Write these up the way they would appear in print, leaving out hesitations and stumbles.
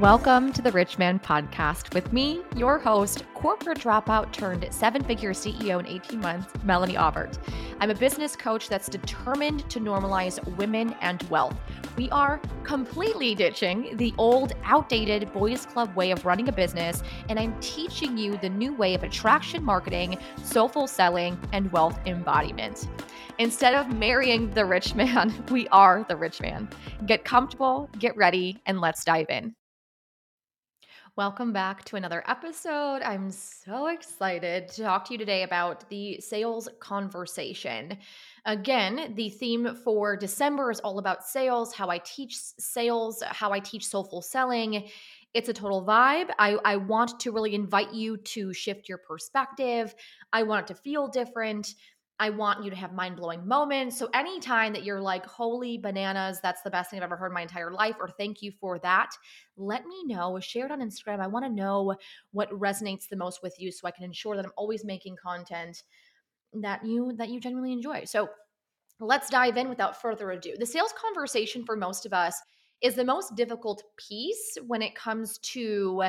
Welcome to the Rich Man Podcast with me, your host, corporate dropout turned seven-figure CEO in 18 months, Melanie Aubert. I'm a business coach that's determined to normalize women and wealth. We are completely ditching the old, outdated boys club way of running a business, and I'm teaching you the new way of attraction marketing, soulful selling, and wealth embodiment. Instead of marrying the rich man, we are the rich man. Get comfortable, get ready, and let's dive in. Welcome back to another episode. I'm so excited to talk to you today about the sales conversation. Again, the theme for December is all about sales, how I teach soulful selling. It's a total vibe. I want to really invite you to shift your perspective. I want it to feel different. I want you to have mind-blowing moments. So anytime that you're like, holy bananas, that's the best thing I've ever heard in my entire life, or thank you for that, let me know. Share it on Instagram. I want to know what resonates the most with you so I can ensure that I'm always making content that you genuinely enjoy. So let's dive in without further ado. The sales conversation for most of us is the most difficult piece when it comes to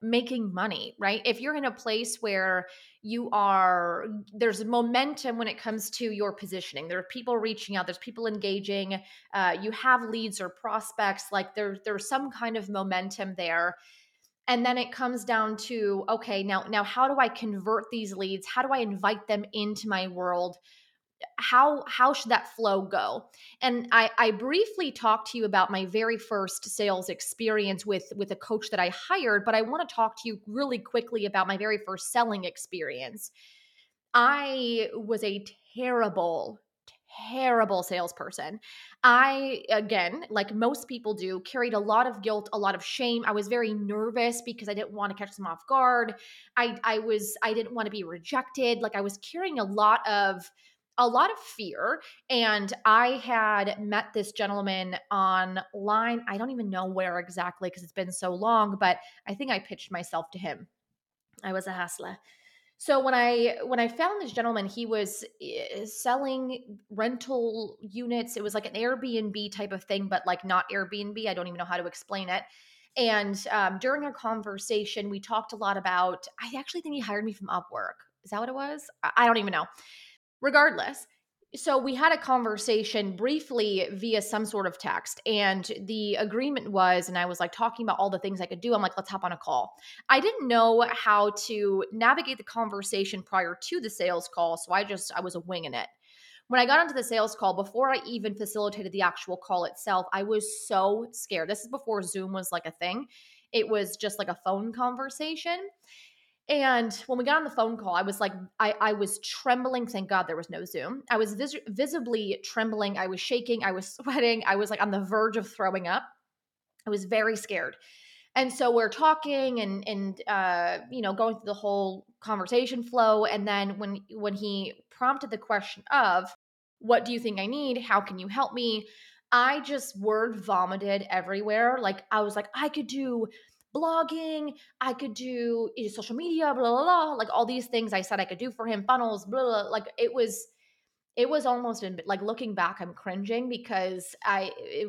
making money, right? If you're in a place where there's momentum when it comes to your positioning, there are people reaching out, there's people engaging, you have leads or prospects, like there's some kind of momentum there. And then it comes down to, okay, now how do I convert these leads? How do I invite them into my world? How should that flow go? And I briefly talked to you about my very first sales experience with a coach that I hired, but I want to talk to you really quickly about my very first selling experience. I was a terrible salesperson. I, again, like most people do, carried a lot of guilt, a lot of shame. I was very nervous because I didn't want to catch them off guard. I didn't want to be rejected. Like I was carrying a lot of fear. And I had met this gentleman online. I don't even know where exactly because it's been so long, but I think I pitched myself to him. I was a hustler. So when I found this gentleman, he was selling rental units. It was like an Airbnb type of thing, but like not Airbnb. I don't even know how to explain it. And during our conversation, we talked a lot about, I actually think he hired me from Upwork. Is that what it was? I don't even know. Regardless, so we had a conversation briefly via some sort of text, and the agreement was, and I was like talking about all the things I could do. I'm like, let's hop on a call. I didn't know how to navigate the conversation prior to the sales call, so I was winging it. When I got onto the sales call, before I even facilitated the actual call itself, I was so scared. This is before Zoom was like a thing. It was just like a phone conversation. And when we got on the phone call, I was like, I was trembling. Thank God there was no Zoom. I was visibly trembling. I was shaking. I was sweating. I was like on the verge of throwing up. I was very scared. And so we're talking and you know, going through the whole conversation flow. And then when he prompted the question of, what do you think I need? How can you help me? I just word vomited everywhere. Like I was like, I could do blogging, I could do social media, blah, blah, blah, like all these things I said I could do for him, funnels, blah, blah, blah. Like it was almost like looking back, I'm cringing because it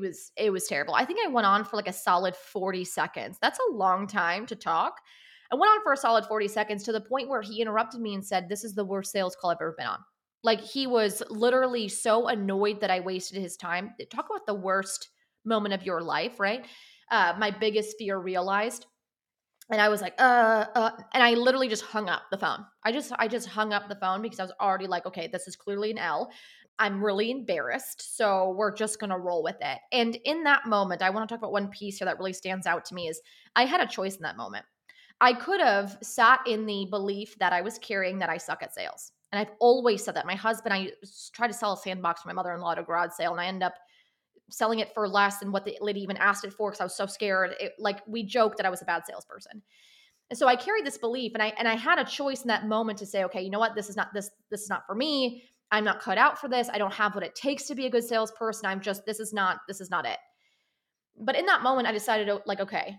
was terrible. I think I went on for like a solid 40 seconds. That's a long time to talk. I went on for a solid 40 seconds to the point where he interrupted me and said, this is the worst sales call I've ever been on. Like he was literally so annoyed that I wasted his time. Talk about the worst moment of your life, right? My biggest fear realized. And I was like, and I literally just hung up the phone. I just hung up the phone because I was already like, okay, this is clearly an L. I'm really embarrassed. So we're just going to roll with it. And in that moment, I want to talk about one piece here that really stands out to me is I had a choice in that moment. I could have sat in the belief that I was carrying that I suck at sales. And I've always said that. My husband, I tried to sell a sandbox for my mother-in-law at a garage sale, and I ended up selling it for less than what the lady even asked it for because I was so scared. We joked that I was a bad salesperson. And so I carried this belief, and I had a choice in that moment to say, okay, you know what? This is not for me. I'm not cut out for this. I don't have what it takes to be a good salesperson. This is not it. But in that moment, I decided like, okay,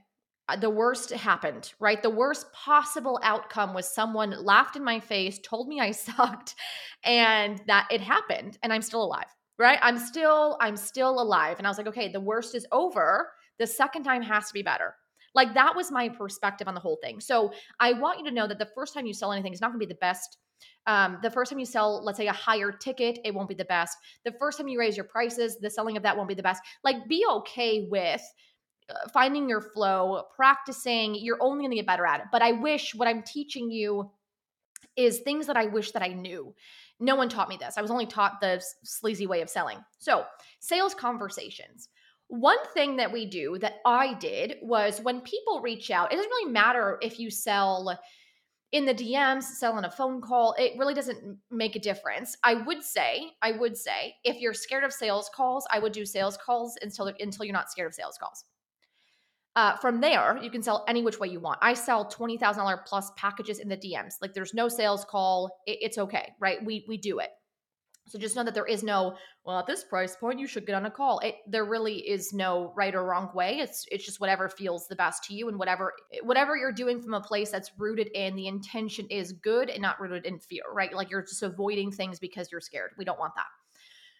the worst happened, right? The worst possible outcome was someone laughed in my face, told me I sucked, and that it happened, and I'm still alive. Right? I'm still alive. And I was like, okay, the worst is over. The second time has to be better. Like that was my perspective on the whole thing. So I want you to know that the first time you sell anything is not going to be the best. The first time you sell, let's say a higher ticket, it won't be the best. The first time you raise your prices, the selling of that won't be the best. Like be okay with finding your flow, practicing. You're only going to get better at it. But I wish what I'm teaching you is things that I wish that I knew. No one taught me this. I was only taught the sleazy way of selling. So sales conversations. One thing that we do that I did was when people reach out, it doesn't really matter if you sell in the DMs, sell on a phone call. It really doesn't make a difference. I would say if you're scared of sales calls, I would do sales calls until you're not scared of sales calls. From there, you can sell any which way you want. I sell $20,000 plus packages in the DMs. Like there's no sales call. It's okay, right? We do it. So just know that there is no, well, at this price point, you should get on a call. There really is no right or wrong way. It's just whatever feels the best to you and whatever you're doing from a place that's rooted in the intention is good and not rooted in fear, right? Like you're just avoiding things because you're scared. We don't want that.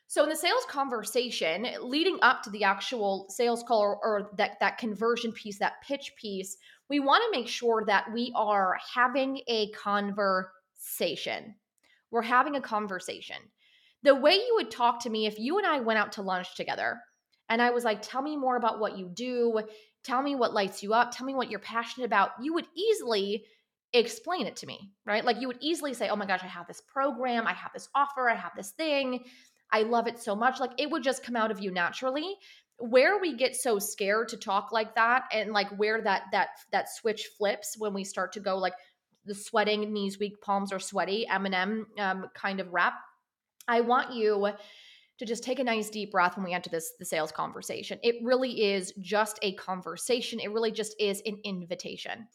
So in the sales conversation, leading up to the actual sales call or that conversion piece, that pitch piece, we want to make sure that we are having a conversation. We're having a conversation. The way you would talk to me if you and I went out to lunch together and I was like, tell me more about what you do. Tell me what lights you up. Tell me what you're passionate about. You would easily explain it to me, right? Like you would easily say, oh my gosh, I have this program. I have this offer. I have this thing. I love it so much. Like it would just come out of you naturally. Where we get so scared to talk like that and like where that switch flips when we start to go like the sweating, knees weak, palms are sweaty, M&M kind of rap. I want you to just take a nice deep breath when we enter the sales conversation. It really is just a conversation. It really just is an invitation.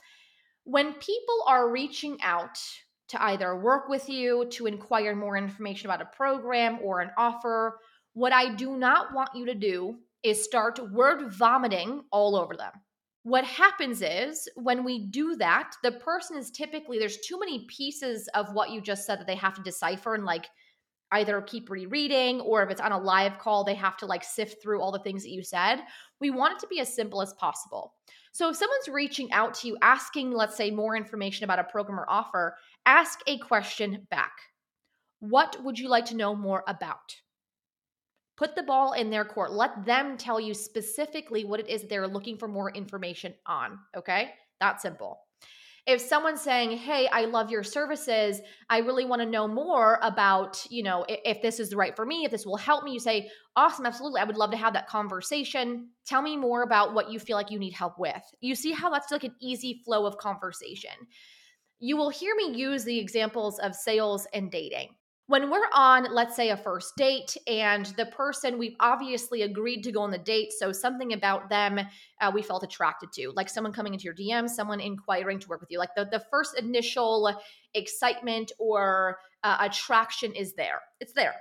When people are reaching out to either work with you, to inquire more information about a program or an offer, what I do not want you to do is start word vomiting all over them. What happens is when we do that, the person is typically, there's too many pieces of what you just said that they have to decipher and like either keep rereading, or if it's on a live call, they have to like sift through all the things that you said. We want it to be as simple as possible. So if someone's reaching out to you, asking, let's say, more information about a program or offer, ask a question back. What would you like to know more about? Put the ball in their court. Let them tell you specifically what it is that they're looking for more information on, okay? That's simple. If someone's saying, hey, I love your services, I really want to know more about, you know, if this is right for me, if this will help me, you say, awesome, absolutely. I would love to have that conversation. Tell me more about what you feel like you need help with. You see how that's like an easy flow of conversation. You will hear me use the examples of sales and dating. When we're on, let's say, a first date and the person, we've obviously agreed to go on the date, so something about them we felt attracted to, like someone coming into your DM, someone inquiring to work with you. Like the first initial excitement or attraction is there. It's there.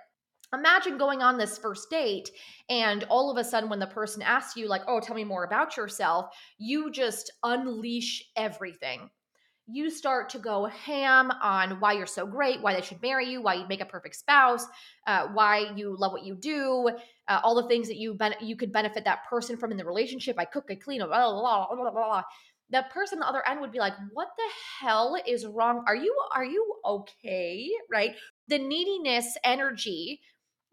Imagine going on this first date and all of a sudden when the person asks you like, oh, tell me more about yourself, you just unleash everything. You start to go ham on why you're so great, why they should marry you, why you'd make a perfect spouse, why you love what you do, all the things that you could benefit that person from in the relationship. I cook, I clean, blah, blah, blah, blah, blah. The person on the other end would be like, what the hell is wrong? Are you okay? Right? The neediness energy,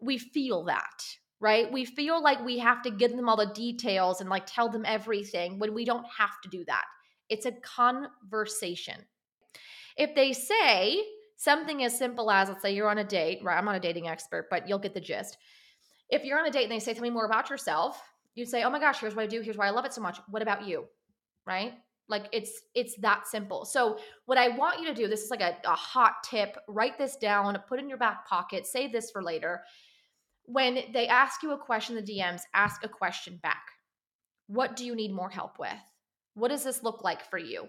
we feel that, right? We feel like we have to give them all the details and like tell them everything when we don't have to do that. It's a conversation. If they say something as simple as, let's say you're on a date, right? I'm not a dating expert, but you'll get the gist. If you're on a date and they say, tell me more about yourself, you say, oh my gosh, here's what I do. Here's why I love it so much. What about you? Right? Like it's that simple. So what I want you to do, this is like a hot tip, write this down, put it in your back pocket, save this for later. When they ask you a question in the DMs, ask a question back. What do you need more help with? What does this look like for you?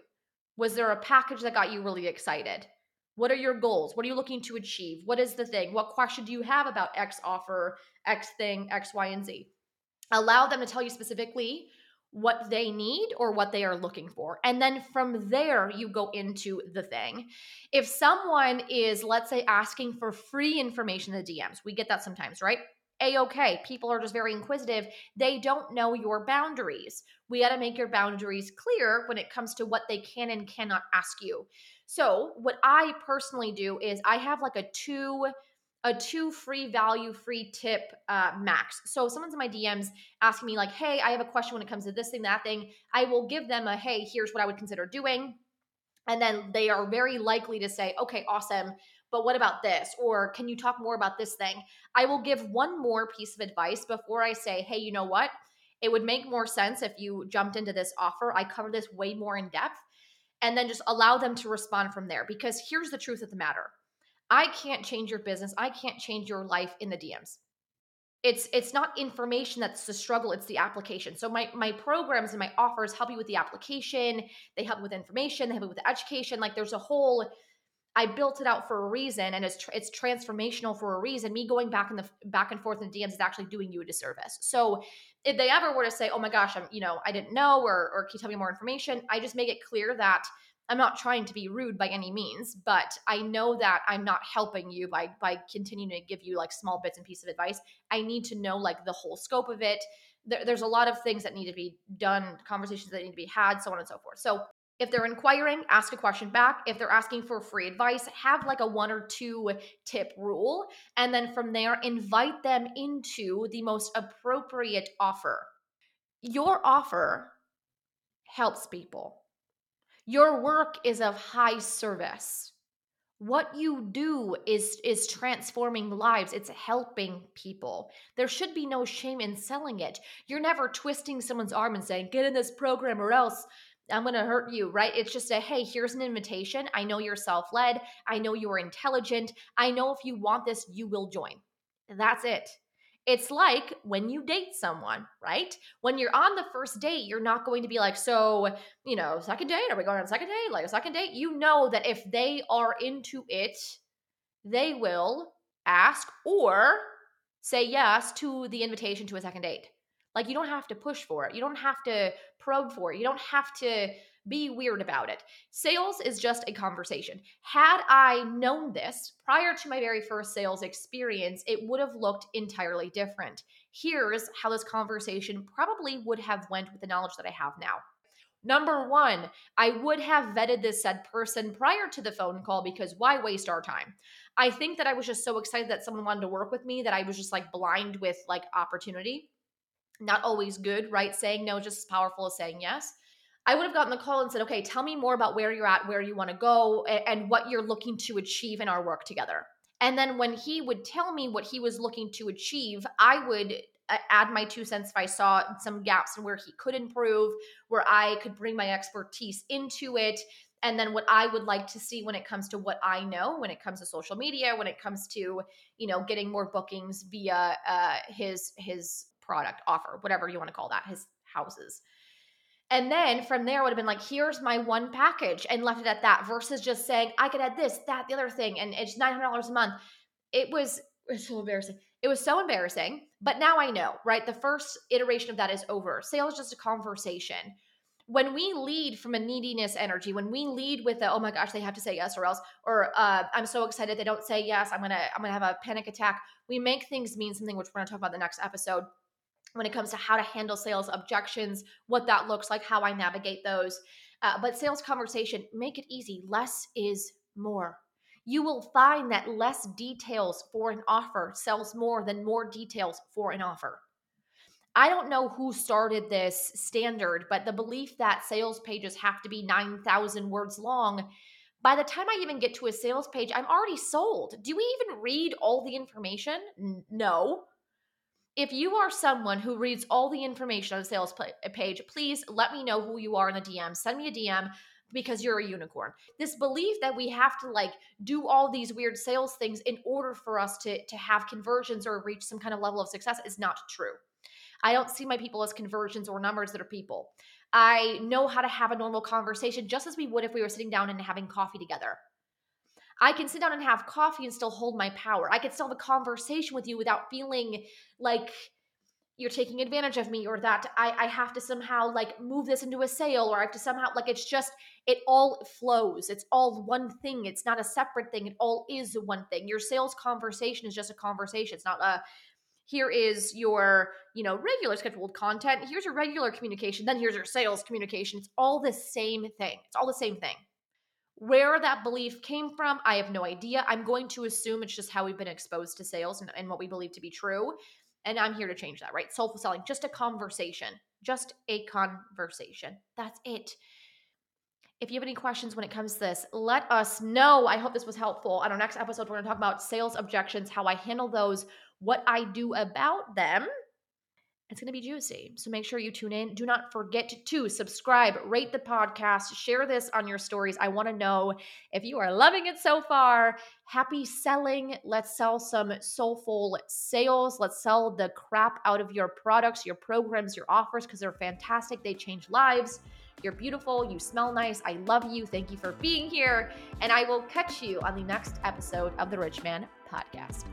Was there a package that got you really excited? What are your goals? What are you looking to achieve? What is the thing? What question do you have about X offer, X thing, X, Y, and Z? Allow them to tell you specifically what they need or what they are looking for. And then from there, you go into the thing. If someone is, let's say, asking for free information in the DMs, we get that sometimes, right? a-okay. People are just very inquisitive. They don't know your boundaries. We got to make your boundaries clear when it comes to what they can and cannot ask you. So what I personally do is I have like a two free value, free tip max. So if someone's in my DMs asking me like, hey, I have a question when it comes to this thing, that thing, I will give them a, hey, here's what I would consider doing. And then they are very likely to say, okay, awesome. But what about this? Or can you talk more about this thing? I will give one more piece of advice before I say, hey, you know what? It would make more sense if you jumped into this offer. I cover this way more in depth, and then just allow them to respond from there. Because here's the truth of the matter. I can't change your business. I can't change your life in the DMs. It's not information that's the struggle. It's the application. So my programs and my offers help you with the application. They help you with information. They help you with the education. Like there's a whole, I built it out for a reason, and it's transformational for a reason. Me going back and forth in the DMs is actually doing you a disservice. So if they ever were to say, oh my gosh, I didn't know, or can you tell me more information? I just make it clear that I'm not trying to be rude by any means, but I know that I'm not helping you by continuing to give you like small bits and pieces of advice. I need to know like the whole scope of it. There's a lot of things that need to be done, conversations that need to be had, so on and so forth. So if they're inquiring, ask a question back. If they're asking for free advice, have like a 1 or 2 tip rule. And then from there, invite them into the most appropriate offer. Your offer helps people. Your work is of high service. What you do is transforming lives. It's helping people. There should be no shame in selling it. You're never twisting someone's arm and saying, get in this program or else I'm going to hurt you, right? It's just a, hey, here's an invitation. I know you're self-led. I know you're intelligent. I know if you want this, you will join. That's it. It's like when you date someone, right? When you're on the first date, you're not going to be like, so, second date, are we going on a second date? Like a second date? You know that if they are into it, they will ask or say yes to the invitation to a second date. Like you don't have to push for it. You don't have to probe for it. You don't have to be weird about it. Sales is just a conversation. Had I known this prior to my very first sales experience, it would have looked entirely different. Here's how this conversation probably would have went with the knowledge that I have now. Number 1, I would have vetted this said person prior to the phone call, because why waste our time? I think that I was just so excited that someone wanted to work with me that I was just like blind with like opportunity. Not always good, right? Saying no, just as powerful as saying yes. I would have gotten the call and said, okay, tell me more about where you're at, where you want to go, and what you're looking to achieve in our work together. And then when he would tell me what he was looking to achieve, I would add my 2 cents if I saw some gaps in where he could improve, where I could bring my expertise into it, and then what I would like to see when it comes to what I know, when it comes to social media, when it comes to, getting more bookings via his product offer, whatever you want to call that, his houses. And then from there, I would have been like, here's my one package, and left it at that, versus just saying, I could add this, that, the other thing, and it's $900 a month. It's so embarrassing. It was so embarrassing, but now I know, right? The first iteration of that is over. Sales is just a conversation. When we lead from a neediness energy, when we lead with the, oh my gosh, they have to say yes or else, or I'm so excited they don't say yes, I'm gonna have a panic attack. We make things mean something, which we're gonna talk about in the next episode. When it comes to how to handle sales objections, what that looks like, how I navigate those. But sales conversation, make it easy. Less is more. You will find that less details for an offer sells more than more details for an offer. I don't know who started this standard, but the belief that sales pages have to be 9,000 words long, by the time I even get to a sales page, I'm already sold. Do we even read all the information? No. If you are someone who reads all the information on a sales page, please let me know who you are in the DM. Send me a DM, because you're a unicorn. This belief that we have to like do all these weird sales things in order for us to have conversions or reach some kind of level of success is not true. I don't see my people as conversions or numbers that are people. I know how to have a normal conversation just as we would if we were sitting down and having coffee together. I can sit down and have coffee and still hold my power. I can still have a conversation with you without feeling like you're taking advantage of me, or that I have to somehow like move this into a sale, or I have to somehow like, it's just, it all flows. It's all one thing. It's not a separate thing. It all is one thing. Your sales conversation is just a conversation. It's not a, here is your, you know, regular scheduled content. Here's your regular communication. Then here's your sales communication. It's all the same thing. It's all the same thing. Where that belief came from, I have no idea. I'm going to assume it's just how we've been exposed to sales and what we believe to be true. And I'm here to change that, right? Soulful selling, just a conversation, That's it. If you have any questions when it comes to this, let us know. I hope this was helpful. On our next episode, we're going to talk about sales objections, how I handle those, what I do about them. It's going to be juicy. So make sure you tune in. Do not forget to subscribe, rate the podcast, share this on your stories. I want to know if you are loving it so far. Happy selling. Let's sell some soulful sales. Let's sell the crap out of your products, your programs, your offers, because they're fantastic. They change lives. You're beautiful. You smell nice. I love you. Thank you for being here. And I will catch you on the next episode of the Rich Man Podcast.